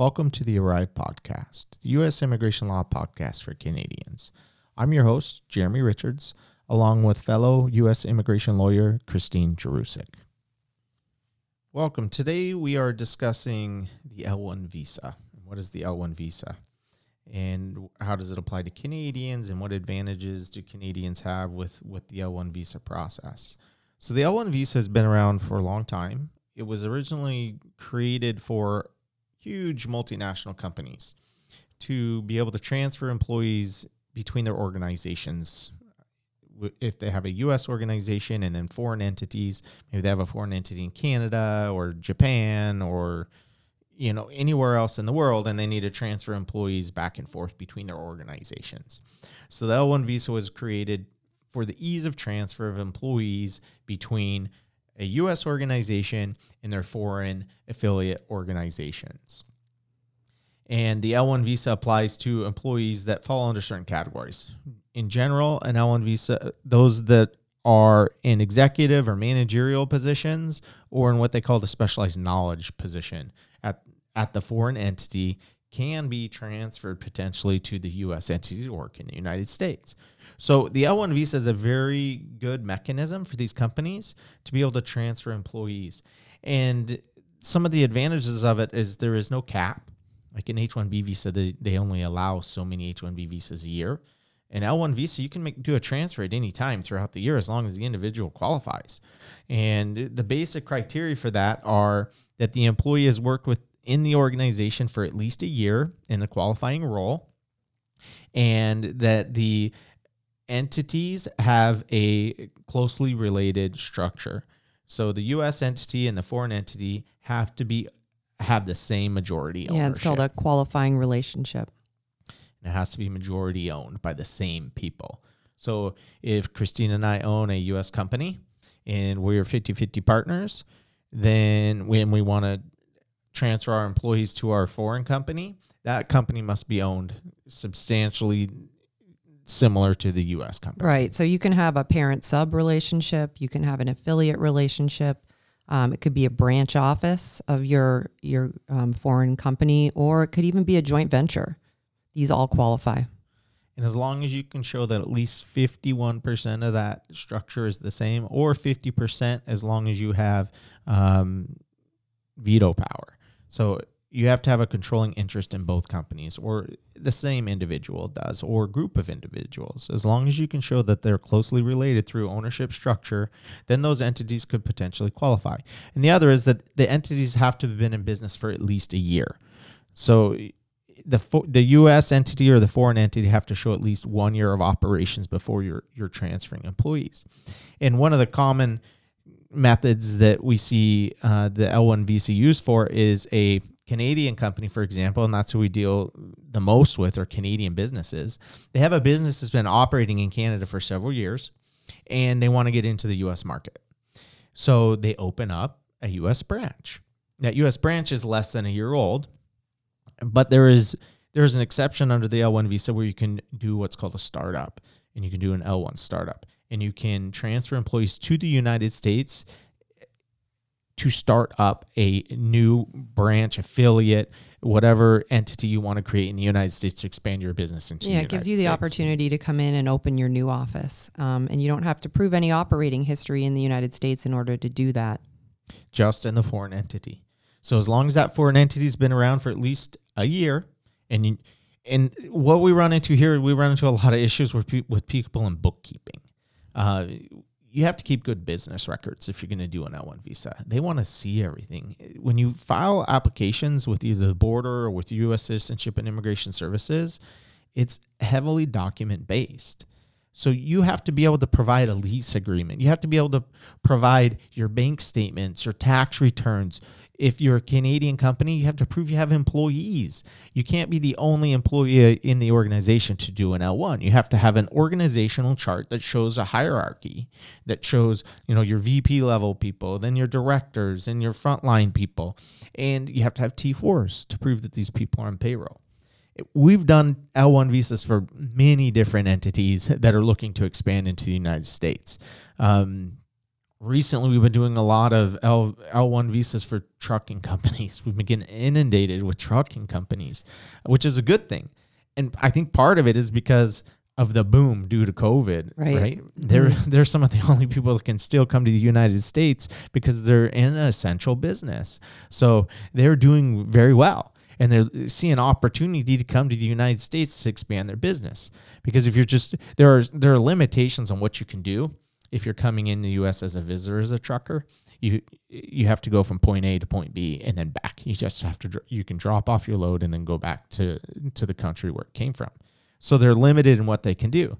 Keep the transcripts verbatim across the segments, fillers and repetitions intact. Welcome to the ARRIVE podcast, the U S Immigration Law podcast for Canadians. I'm your host, Jeremy Richards, along with fellow U S immigration lawyer, Christine Jerusik. Welcome. Today we are discussing the L one visa. What is the L one visa? And how does it apply to Canadians? And what advantages do Canadians have with, with the L one visa process? So the L one visa has been around for a long time. It was originally created for huge multinational companies to be able to transfer employees between their organizations. If they have a U S organization and then foreign entities, maybe they have a foreign entity in Canada or Japan or you know, anywhere else in the world, and they need to transfer employees back and forth between their organizations. So the L one visa was created for the ease of transfer of employees between a U S organization and their foreign affiliate organizations. And the L one visa applies to employees that fall under certain categories. In general, an L one visa, those that are in executive or managerial positions or in what they call the specialized knowledge position at at the foreign entity can be transferred potentially to the U S entity or in the United States. So the L one visa is a very good mechanism for these companies to be able to transfer employees. And some of the advantages of it is there is no cap. Like an H one B visa, they, they only allow so many H one B visas a year. An L one visa, you can make, do a transfer at any time throughout the year as long as the individual qualifies. And the basic criteria for that are that the employee has worked within the organization for at least a year in a qualifying role, and that the entities have a closely related structure. So the U S entity and the foreign entity have to be have the same majority ownership. Yeah, it's called a qualifying relationship. And it has to be majority owned by the same people. So if Christine and I own a U S company and we're fifty-fifty partners, then when we want to transfer our employees to our foreign company, that company must be owned substantially similar to the U S company. Right. So you can have a parent-sub relationship. You can have an affiliate relationship. Um, it could be a branch office of your, your um, foreign company, or it could even be a joint venture. These all qualify. And as long as you can show that at least fifty-one percent of that structure is the same, or fifty percent as long as you have um, veto power. So you have to have a controlling interest in both companies, or the same individual does, or group of individuals. As long as you can show that they're closely related through ownership structure, then those entities could potentially qualify. And the other is that the entities have to have been in business for at least a year. So the the U S entity or the foreign entity have to show at least one year of operations before you're you're transferring employees. And one of the common methods that we see uh, the L one visa used for is a Canadian company, for example, and that's who we deal the most with, are Canadian businesses. They have a business that's been operating in Canada for several years, and they want to get into the U S market. So they open up a U S branch. That U S branch is less than a year old, but there is there is an exception under the L one visa where you can do what's called a startup, and you can do an L one startup, and you can transfer employees to the United States to start up a new branch, affiliate, whatever entity you want to create in the United States to expand your business into. Yeah, it gives you the opportunity to come in and open your new office. Um, and you don't have to prove any operating history in the United States in order to do that. Just in the foreign entity. So as long as that foreign entity has been around for at least a year, and you, and what we run into here, we run into a lot of issues with, pe with people in bookkeeping. Uh, You have to keep good business records if you're going to do an L one visa. They want to see everything. When you file applications with either the border or with U S Citizenship and Immigration Services, it's heavily document-based. So you have to be able to provide a lease agreement. You have to be able to provide your bank statements, your tax returns. If you're a Canadian company, you have to prove you have employees. You can't be the only employee in the organization to do an L one. You have to have an organizational chart that shows a hierarchy, that shows, you know, your V P level people, then your directors and your frontline people. And you have to have T fours to prove that these people are on payroll. We've done L one visas for many different entities that are looking to expand into the United States. Um, recently we've been doing a lot of L, L1 visas for trucking companies. We've been getting inundated with trucking companies, which is a good thing. And I think part of it is because of the boom due to COVID, right? right? They're, mm-hmm. they're some of the only people that can still come to the United States because they're in an essential business. So they're doing very well. And they're seeing an opportunity to come to the United States to expand their business. Because if you're just, there are, there are limitations on what you can do. If you're coming in the U S as a visitor, as a trucker, you you have to go from point A to point B and then back. You just have to, you can drop off your load and then go back to, to the country where it came from. So they're limited in what they can do.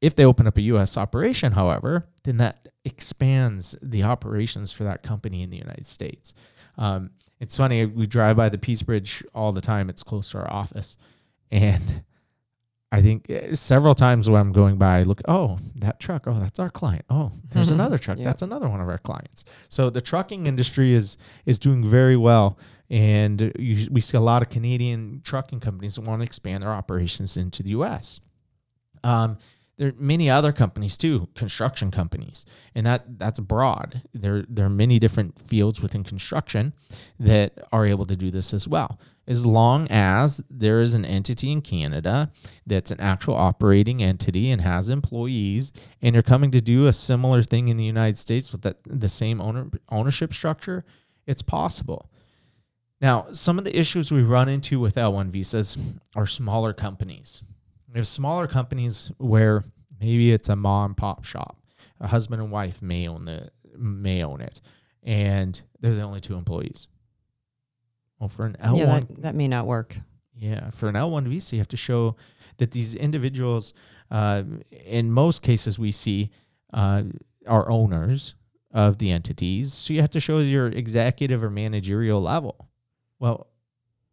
If they open up a U S operation, however, then that expands the operations for that company in the United States. Um, it's funny, we drive by the Peace Bridge all the time. It's close to our office. And I think several times when I'm going by, I look, oh, that truck, oh, that's our client. Oh, there's another truck. Yep. That's another one of our clients. So the trucking industry is is doing very well. And you, we see a lot of Canadian trucking companies that want to expand their operations into the U S. Um, there are many other companies too, construction companies, and that that's broad. There, there are many different fields within construction that are able to do this as well, as long as there is an entity in Canada that's an actual operating entity and has employees, and you're coming to do a similar thing in the United States with that, the same owner, ownership structure, it's possible. Now, some of the issues we run into with L one visas are smaller companies. There's smaller companies where maybe it's a mom and pop shop. A husband and wife may own the may own it, and they're the only two employees. Well, for an L one, yeah, that, that may not work. Yeah, for an L one visa, you have to show that these individuals, uh, in most cases we see, uh, are owners of the entities. So you have to show your executive or managerial level. Well,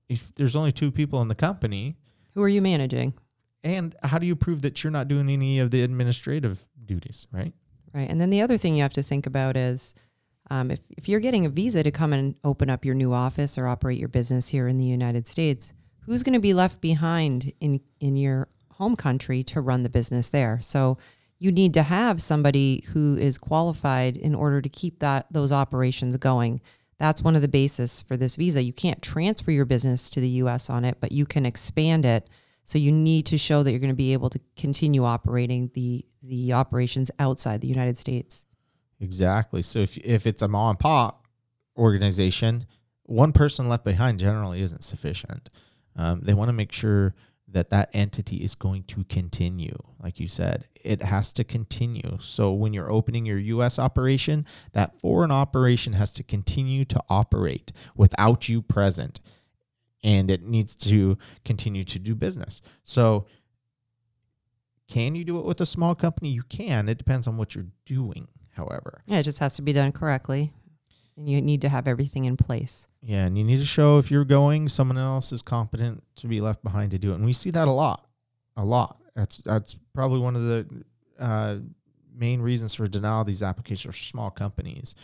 if there's only two people in the company, who are you managing? And how do you prove that you're not doing any of the administrative duties, right? Right. And then the other thing you have to think about is um, if, if you're getting a visa to come and open up your new office or operate your business here in the United States, who's going to be left behind in, in your home country to run the business there? So you need to have somebody who is qualified in order to keep that those operations going. That's one of the basis for this visa. You can't transfer your business to the U S on it, but you can expand it. So you need to show that you're going to be able to continue operating the the operations outside the United States. Exactly. So if if it's a mom and pop organization, one person left behind generally isn't sufficient. Um, they want to make sure that that entity is going to continue. Like you said, it has to continue. So when you're opening your U S operation, that foreign operation has to continue to operate without you present. And it needs to continue to do business. So can you do it with a small company? You can. It depends on what you're doing, however. Yeah, it just has to be done correctly. And you need to have everything in place. Yeah, and you need to show if you're going, someone else is competent to be left behind to do it. And we see that a lot, a lot. That's that's probably one of the uh, main reasons for denial of these applications for small companies.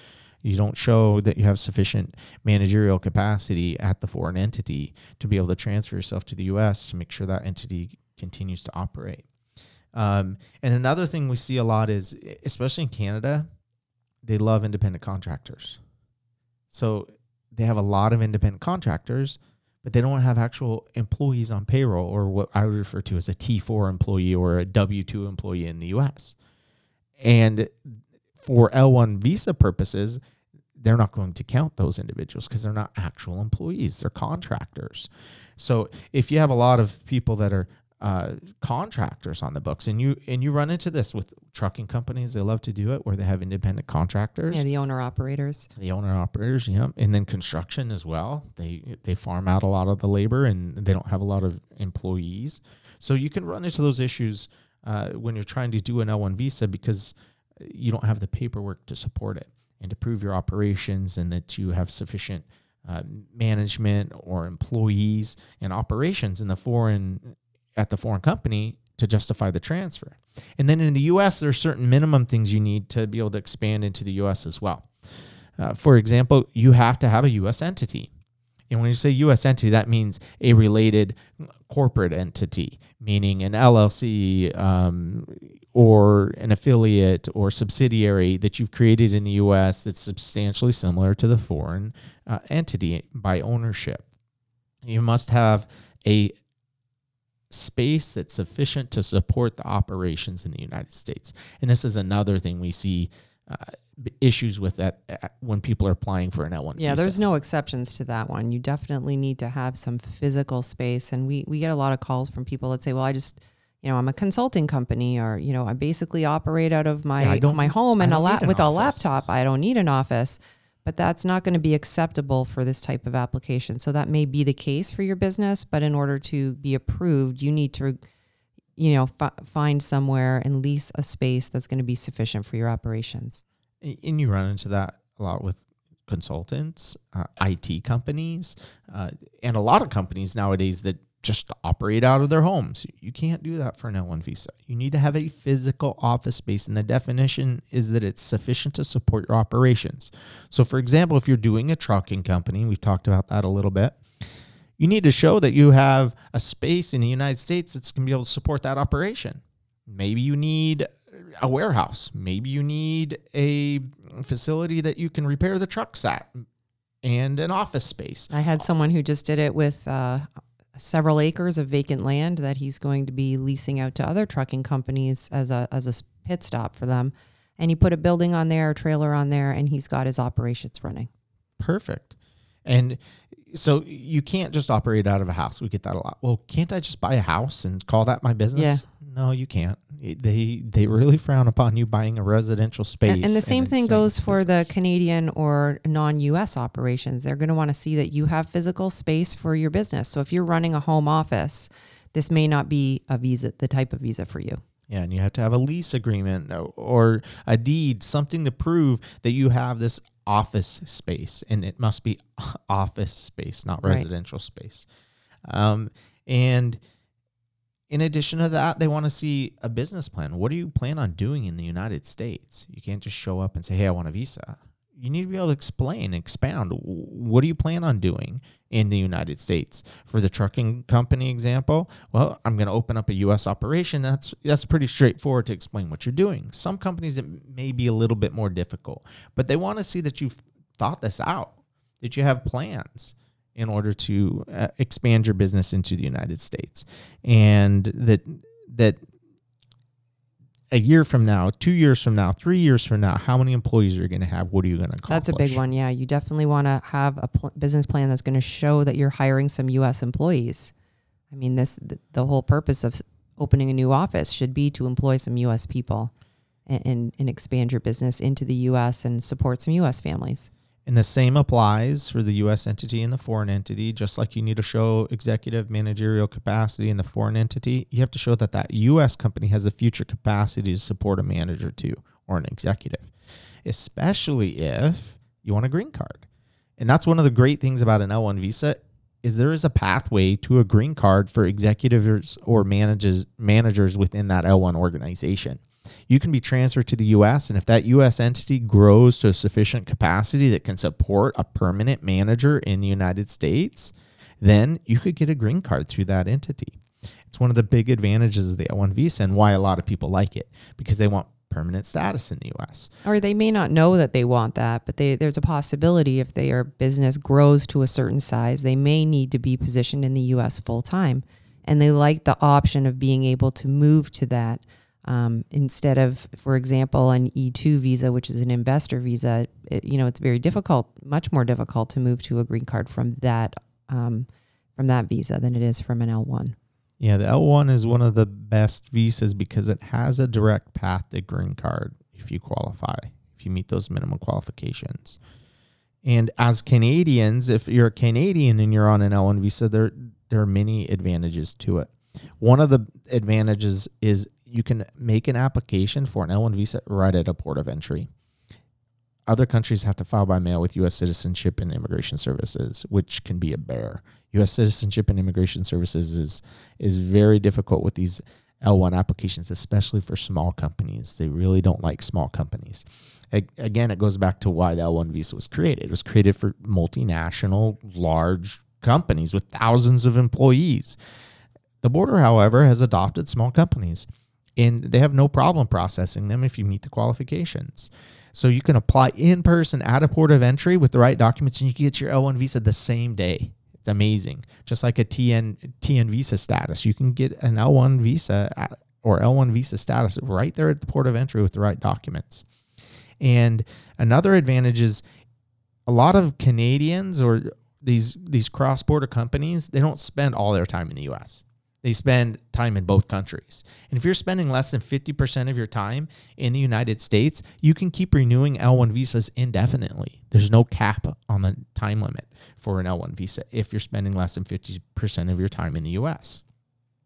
You don't show that you have sufficient managerial capacity at the foreign entity to be able to transfer yourself to the U S to make sure that entity continues to operate. Um, and another thing we see a lot is, especially in Canada, they love independent contractors. So they have a lot of independent contractors, but they don't have actual employees on payroll, or what I would refer to as a T four employee or a W two employee in the U S. And for L one visa purposes, they're not going to count those individuals because they're not actual employees. They're contractors. So if you have a lot of people that are uh, contractors on the books, and you and you run into this with trucking companies, they love to do it where they have independent contractors. Yeah, the owner-operators. The owner-operators, yeah. And then construction as well. They, they farm out a lot of the labor, and they don't have a lot of employees. So you can run into those issues uh, when you're trying to do an L one visa because you don't have the paperwork to support it and to prove your operations and that you have sufficient uh, management or employees and operations in the foreign at the foreign company to justify the transfer. And then in the U S, there are certain minimum things you need to be able to expand into the U S as well. Uh, for example, you have to have a U S entity. And when you say U S entity, that means a related corporate entity, meaning an L L C um, or an affiliate or subsidiary that you've created in the U S that's substantially similar to the foreign uh, entity by ownership. You must have a space that's sufficient to support the operations in the United States. And this is another thing we see uh, issues with that uh, when people are applying for an L one visa. Yeah, there's no exceptions to that one. You definitely need to have some physical space. And we, we get a lot of calls from people that say, well, I just, you know, I'm a consulting company, or, you know, I basically operate out of my, yeah, my home and a la- with a laptop. I don't need an office. But that's not going to be acceptable for this type of application. So that may be the case for your business, but in order to be approved, you need to, you know, f- find somewhere and lease a space that's going to be sufficient for your operations. And you run into that a lot with consultants, uh, I T companies, uh, and a lot of companies nowadays that just operate out of their homes. You can't do that for an L one visa. You need to have a physical office space, and the definition is that it's sufficient to support your operations. So for example, if you're doing a trucking company, we've talked about that a little bit, you need to show that you have a space in the United States that's going to be able to support that operation. Maybe you need a warehouse. Maybe you need a facility that you can repair the trucks at, and an office space. I had someone who just did it with uh, several acres of vacant land that he's going to be leasing out to other trucking companies as a as a pit stop for them. And he put a building on there, a trailer on there, and he's got his operations running. Perfect. And so you can't just operate out of a house. We get that a lot. Well, can't I just buy a house and call that my business? Yeah. No, you can't. They they really frown upon you buying a residential space. And, and the same and thing goes business. For the Canadian or non-U S operations. They're going to want to see that you have physical space for your business. So if you're running a home office, this may not be a visa, the type of visa for you. Yeah, and you have to have a lease agreement or a deed, something to prove that you have this office space. And it must be office space, not residential right. space. Um, and... In addition to that, they want to see a business plan. What do you plan on doing in the United States? You can't just show up and say, hey, I want a visa. You need to be able to explain, expound. What do you plan on doing in the United States? For the trucking company example, well, I'm going to open up a U S operation. That's that's pretty straightforward to explain what you're doing. Some companies, it may be a little bit more difficult, but they want to see that you've thought this out, that you have plans in order to uh, expand your business into the United States. And that that a year from now, two years from now, three years from now, how many employees are you going to have? What are you going to accomplish? That's a big one, yeah. You definitely want to have a pl- business plan that's going to show that you're hiring some U S employees. I mean, this th- the whole purpose of opening a new office should be to employ some U S people and, and, and expand your business into the U S and support some U S families. And the same applies for the U S entity and the foreign entity. Just like you need to show executive managerial capacity in the foreign entity, you have to show that that U S company has the future capacity to support a manager too, or an executive, especially if you want a green card. And that's one of the great things about an L one visa is there is a pathway to a green card for executives or managers, managers within that L one organization. You can be transferred to the U S, and if that U S entity grows to a sufficient capacity that can support a permanent manager in the United States, then you could get a green card through that entity. It's one of the big advantages of the L one visa and why a lot of people like it, because they want permanent status in the U S. Or they may not know that they want that, but they, there's a possibility if their business grows to a certain size, they may need to be positioned in the U S full time. And they like the option of being able to move to that. Um, instead of, for example, an E two visa, which is an investor visa, it, you know, it's very difficult, much more difficult to move to a green card from that um, from that visa than it is from an L one. Yeah, the L one is one of the best visas because it has a direct path to green card if you qualify, if you meet those minimum qualifications. And as Canadians, if you're a Canadian and you're on an L one visa, there there are many advantages to it. One of the advantages is you can make an application for an L one visa right at a port of entry. Other countries have to file by mail with U S Citizenship and Immigration Services, which can be a bear. U S Citizenship and Immigration Services is is very difficult with these L one applications, especially for small companies. They really don't like small companies. Again, it goes back to why the L one visa was created. It was created for multinational, large companies with thousands of employees. The border, however, has adopted small companies, and they have no problem processing them if you meet the qualifications. So you can apply in person at a port of entry with the right documents, and you can get your L one visa the same day. It's amazing. Just like a T N, T N visa status, you can get an L one visa at, or L one visa status right there at the port of entry with the right documents. And another advantage is a lot of Canadians or these these cross-border companies, they don't spend all their time in the U S They spend time in both countries. And if you're spending less than fifty percent of your time in the United States, you can keep renewing L one visas indefinitely. There's no cap on the time limit for an L one visa if you're spending less than fifty percent of your time in the U S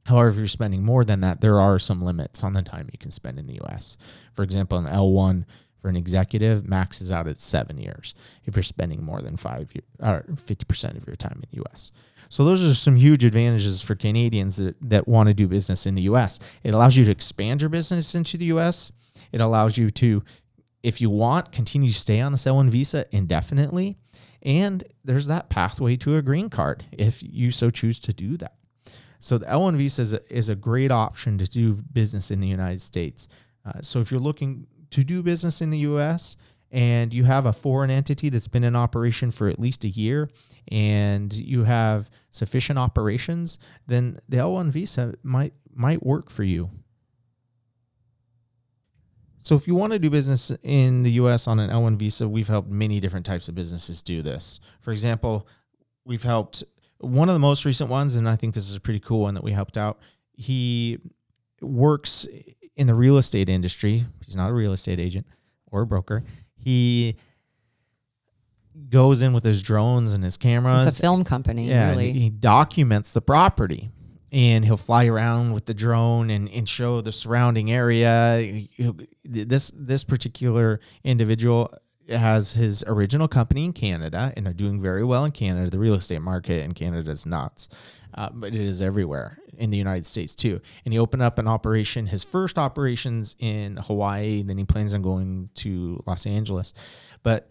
However, if you're spending more than that, there are some limits on the time you can spend in the U S For example, an L one for an executive maxes out at seven years if you're spending more than five years, or fifty percent of your time in the U S So those are some huge advantages for Canadians that, that want to do business in the U S It allows you to expand your business into the U S It allows you to, if you want, continue to stay on this L one visa indefinitely. And there's that pathway to a green card if you so choose to do that. So the L one visa is a, is a great option to do business in the United States. Uh, so if you're looking to do business in the U S, and you have a foreign entity that's been in operation for at least a year, and you have sufficient operations, then the L one visa might might work for you. So if you want to do business in the U S on an L one visa, we've helped many different types of businesses do this. For example, we've helped one of the most recent ones, and I think this is a pretty cool one that we helped out. He works in the real estate industry. He's not a real estate agent or a broker. He goes in with his drones and his cameras. It's a film company, yeah, really. He, he documents the property, and he'll fly around with the drone and, and show the surrounding area. This, this particular individual has his original company in Canada, and they're doing very well in Canada. The real estate market in Canada is nuts, uh, but it is everywhere in the United States too. And he opened up an operation, his first operations in Hawaii, and then he plans on going to Los Angeles. But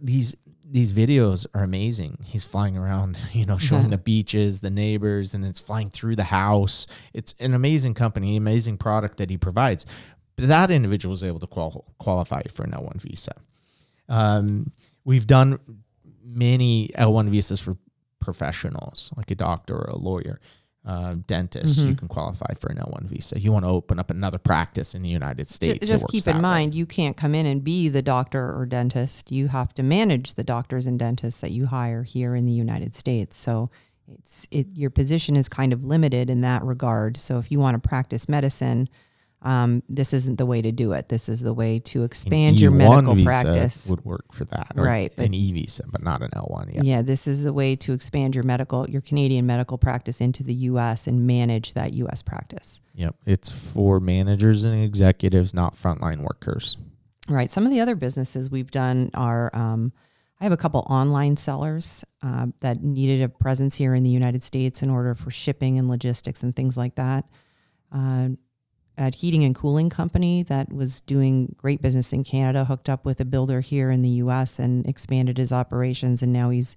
these these videos are amazing. He's flying around, you know, showing yeah. the beaches, the neighbors, and it's flying through the house. It's an amazing company, amazing product that he provides. But that individual was able to qual qualify for an L one visa. Um, we've done many L one visas for professionals, like a doctor or a lawyer, uh, dentist. Mm-hmm. You can qualify for an L one visa. You want to open up another practice in the United States. Just keep in mind, way. you can't come in and be the doctor or dentist. You have to manage the doctors and dentists that you hire here in the United States. So it's, it, your position is kind of limited in that regard. So if you want to practice medicine, Um, this isn't the way to do it. This is the way to expand your medical practice. Would work for that, right? An E visa, but not an L one. Yeah. Yeah, this is the way to expand your medical, your Canadian medical practice into the U S and manage that U S practice. Yep, it's for managers and executives, not frontline workers. Right. Some of the other businesses we've done are, um, I have a couple online sellers uh, that needed a presence here in the United States in order for shipping and logistics and things like that. Uh, A heating and cooling company that was doing great business in Canada, hooked up with a builder here in the U S and expanded his operations. And now he's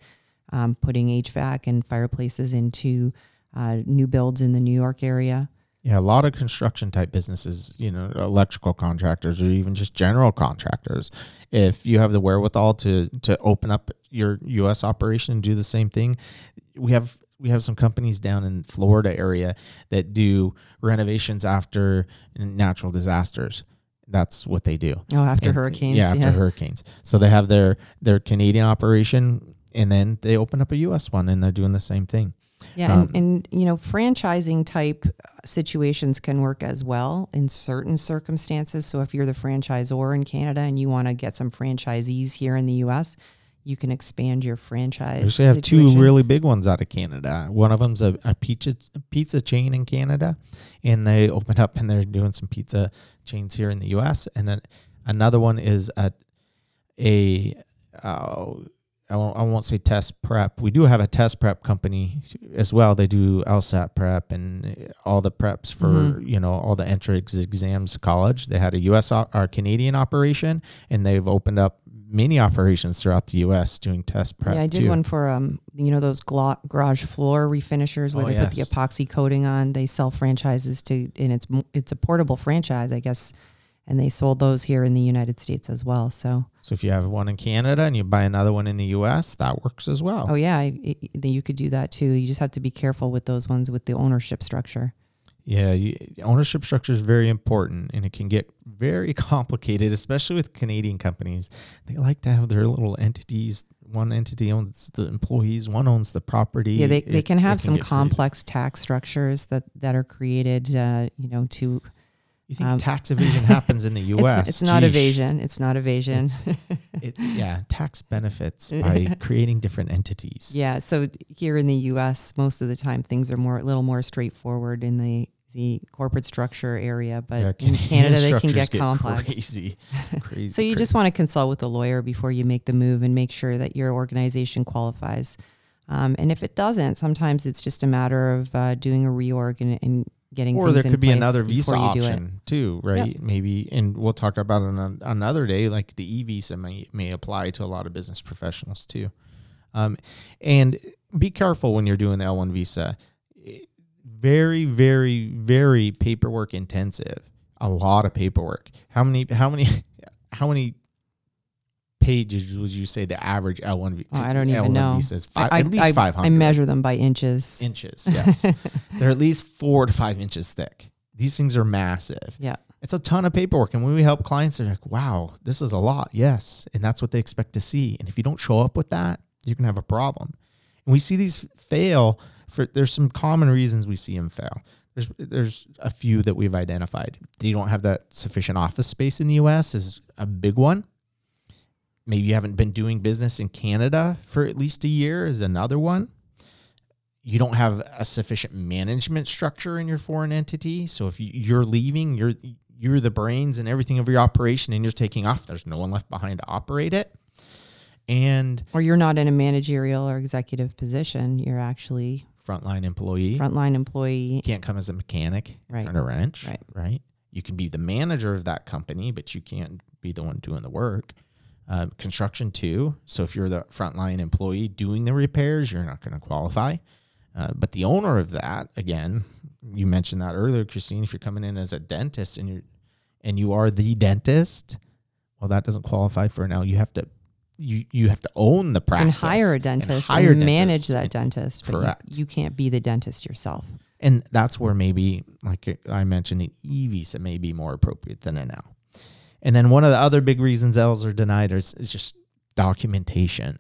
um, putting H V A C and fireplaces into uh, new builds in the New York area. Yeah, a lot of construction type businesses, you know, electrical contractors or even just general contractors. If you have the wherewithal to to open up your U S operation and do the same thing, we have... We have some companies down in Florida area that do renovations after natural disasters. That's what they do. Oh, after and, hurricanes. Yeah, after yeah. hurricanes. So they have their, their Canadian operation, and then they open up a U S one, and they're doing the same thing. Yeah, um, and, and, you know, franchising type situations can work as well in certain circumstances. So if you're the franchisor in Canada and you want to get some franchisees here in the U S, you can expand your franchise. We have situation. two really big ones out of Canada. One of them's a, a pizza pizza chain in Canada, and they opened up and they're doing some pizza chains here in the U S. And then another one is a a uh, I won't I won't say test prep. We do have a test prep company as well. They do LSAT prep and all the preps for mm-hmm. you know all the entrance exams to college. They had a U S or Canadian operation, and they've opened up many operations throughout the U S doing test prep. Yeah, I did too. one for, um, you know, those glo- garage floor refinishers where oh, they yes. put the epoxy coating on. They sell franchises to, and it's it's a portable franchise, I guess, and they sold those here in the United States as well. So, so if you have one in Canada and you buy another one in the U S, that works as well. Oh yeah, it, it, you could do that too. You just have to be careful with those ones with the ownership structure. Yeah, you, ownership structure is very important, and it can get very complicated, especially with Canadian companies. They like to have their little entities. One entity owns the employees, one owns the property. Yeah, they, they can have they can some complex crazy. tax structures that, that are created, uh, you know, to... You think um, tax evasion happens in the U S? It's, it's not evasion. It's not evasion. It's, it's, it, yeah, tax benefits by creating different entities. Yeah, so here in the U S, most of the time things are more a little more straightforward in the, the corporate structure area, but yeah, can, in Canada they can get, get complex. Crazy, crazy. So you crazy. just want to consult with a lawyer before you make the move and make sure that your organization qualifies. Um, and if it doesn't, sometimes it's just a matter of uh, doing a reorg and, and getting or there could be another visa option too, right? Yep. Maybe, and we'll talk about it on another day, like the e-visa may, may apply to a lot of business professionals too. Um, and be careful when you're doing the L one visa. Very, very, very paperwork intensive. A lot of paperwork. How many, how many, how many pages would you say the average L one visa? Oh, I don't L one even know. Visa is five, I, at least five hundred. I measure them by inches. Inches, yes. They're at least four to five inches thick. These things are massive. Yeah. It's a ton of paperwork. And when we help clients, they're like, wow, this is a lot. Yes. And that's what they expect to see. And if you don't show up with that, you can have a problem. And we see these fail for, there's some common reasons we see them fail. There's, there's a few that we've identified. They don't have that sufficient office space in the U S is a big one. Maybe you haven't been doing business in Canada for at least a year is another one. You don't have a sufficient management structure in your foreign entity. So if you're leaving, you're you're the brains and everything of your operation and you're taking off, there's no one left behind to operate it. And or you're not in a managerial or executive position. You're actually frontline employee. Frontline employee. You can't come as a mechanic right. or a wrench. Right. Right. You can be the manager of that company, but you can't be the one doing the work. Uh, construction too. So if you're the frontline employee doing the repairs, you're not going to qualify. Uh, but the owner of that, again, you mentioned that earlier, Christine, if you're coming in as a dentist and you're and you are the dentist, well, that doesn't qualify for now. You have to you you have to own the practice. And hire a dentist and, hire and manage dentists. that dentist. But correct. You, you can't be the dentist yourself. And that's where maybe, like I mentioned, an e-visa may be more appropriate than an L. And then one of the other big reasons L's are denied is, is just documentation.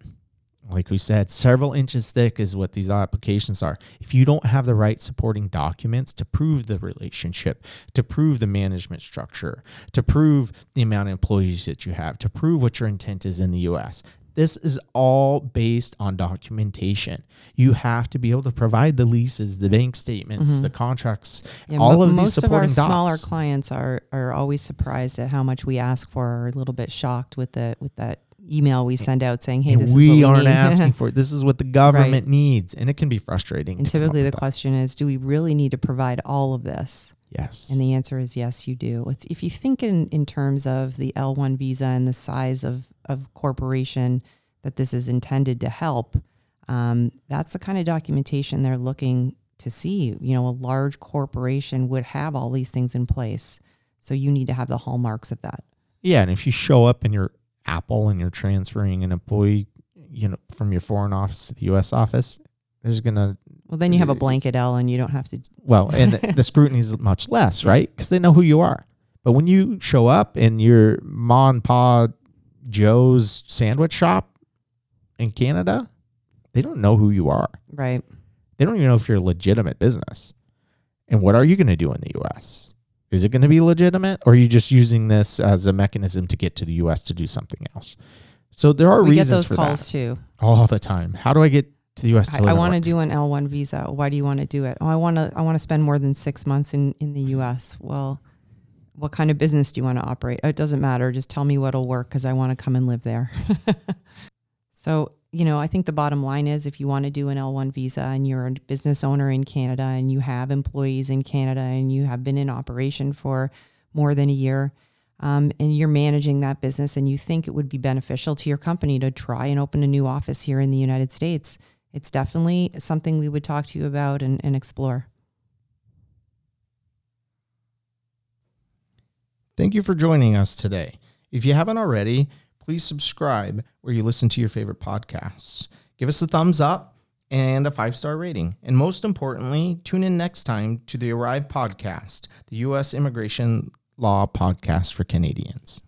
Like we said, several inches thick is what these applications are. If you don't have the right supporting documents to prove the relationship, to prove the management structure, to prove the amount of employees that you have, to prove what your intent is in the U S, this is all based on documentation. You have to be able to provide the leases, the bank statements, mm-hmm. the contracts, yeah, all of these supporting docs. Most of our smaller clients are are always surprised at how much we ask for, or a little bit shocked with the with that email we send out saying, hey, and this we is what we aren't need. asking for it. This is what the government right. needs. And it can be frustrating. And typically the question is, do we really need to provide all of this? Yes. And the answer is yes, you do. It's, if you think in, in terms of the L one visa and the size of, of corporation that this is intended to help, um, that's the kind of documentation they're looking to see. You know, a large corporation would have all these things in place. So you need to have the hallmarks of that. Yeah. And if you show up in your Apple and you're transferring an employee, you know, from your foreign office to the U S office, there's going to... Well, then you have a blanket L and you don't have to... Well, and the, the scrutiny is much less, right? Because they know who you are. But when you show up in your Ma and Pa Joe's sandwich shop in Canada, they don't know who you are. Right. They don't even know if you're a legitimate business. And what are you going to do in the U S? Is it going to be legitimate, or are you just using this as a mechanism to get to the U S to do something else? So there are we reasons for that. We get those calls too. All the time. How do I get to the U S to live? I want to do an L one visa. Why do you want to do it? Oh, I want to I want to spend more than six months in, in the U S. Well, what kind of business do you want to operate? It doesn't matter. Just tell me what'll work because I want to come and live there. So, you know, I think the bottom line is if you want to do an L one visa and you're a business owner in Canada and you have employees in Canada and you have been in operation for more than a year, um, and you're managing that business and you think it would be beneficial to your company to try and open a new office here in the United States, it's definitely something we would talk to you about and, and explore. Thank you for joining us today. If you haven't already, please subscribe where you listen to your favorite podcasts. Give us a thumbs up and a five-star rating. And most importantly, tune in next time to the ARRIVE podcast, the U S Immigration Law Podcast for Canadians.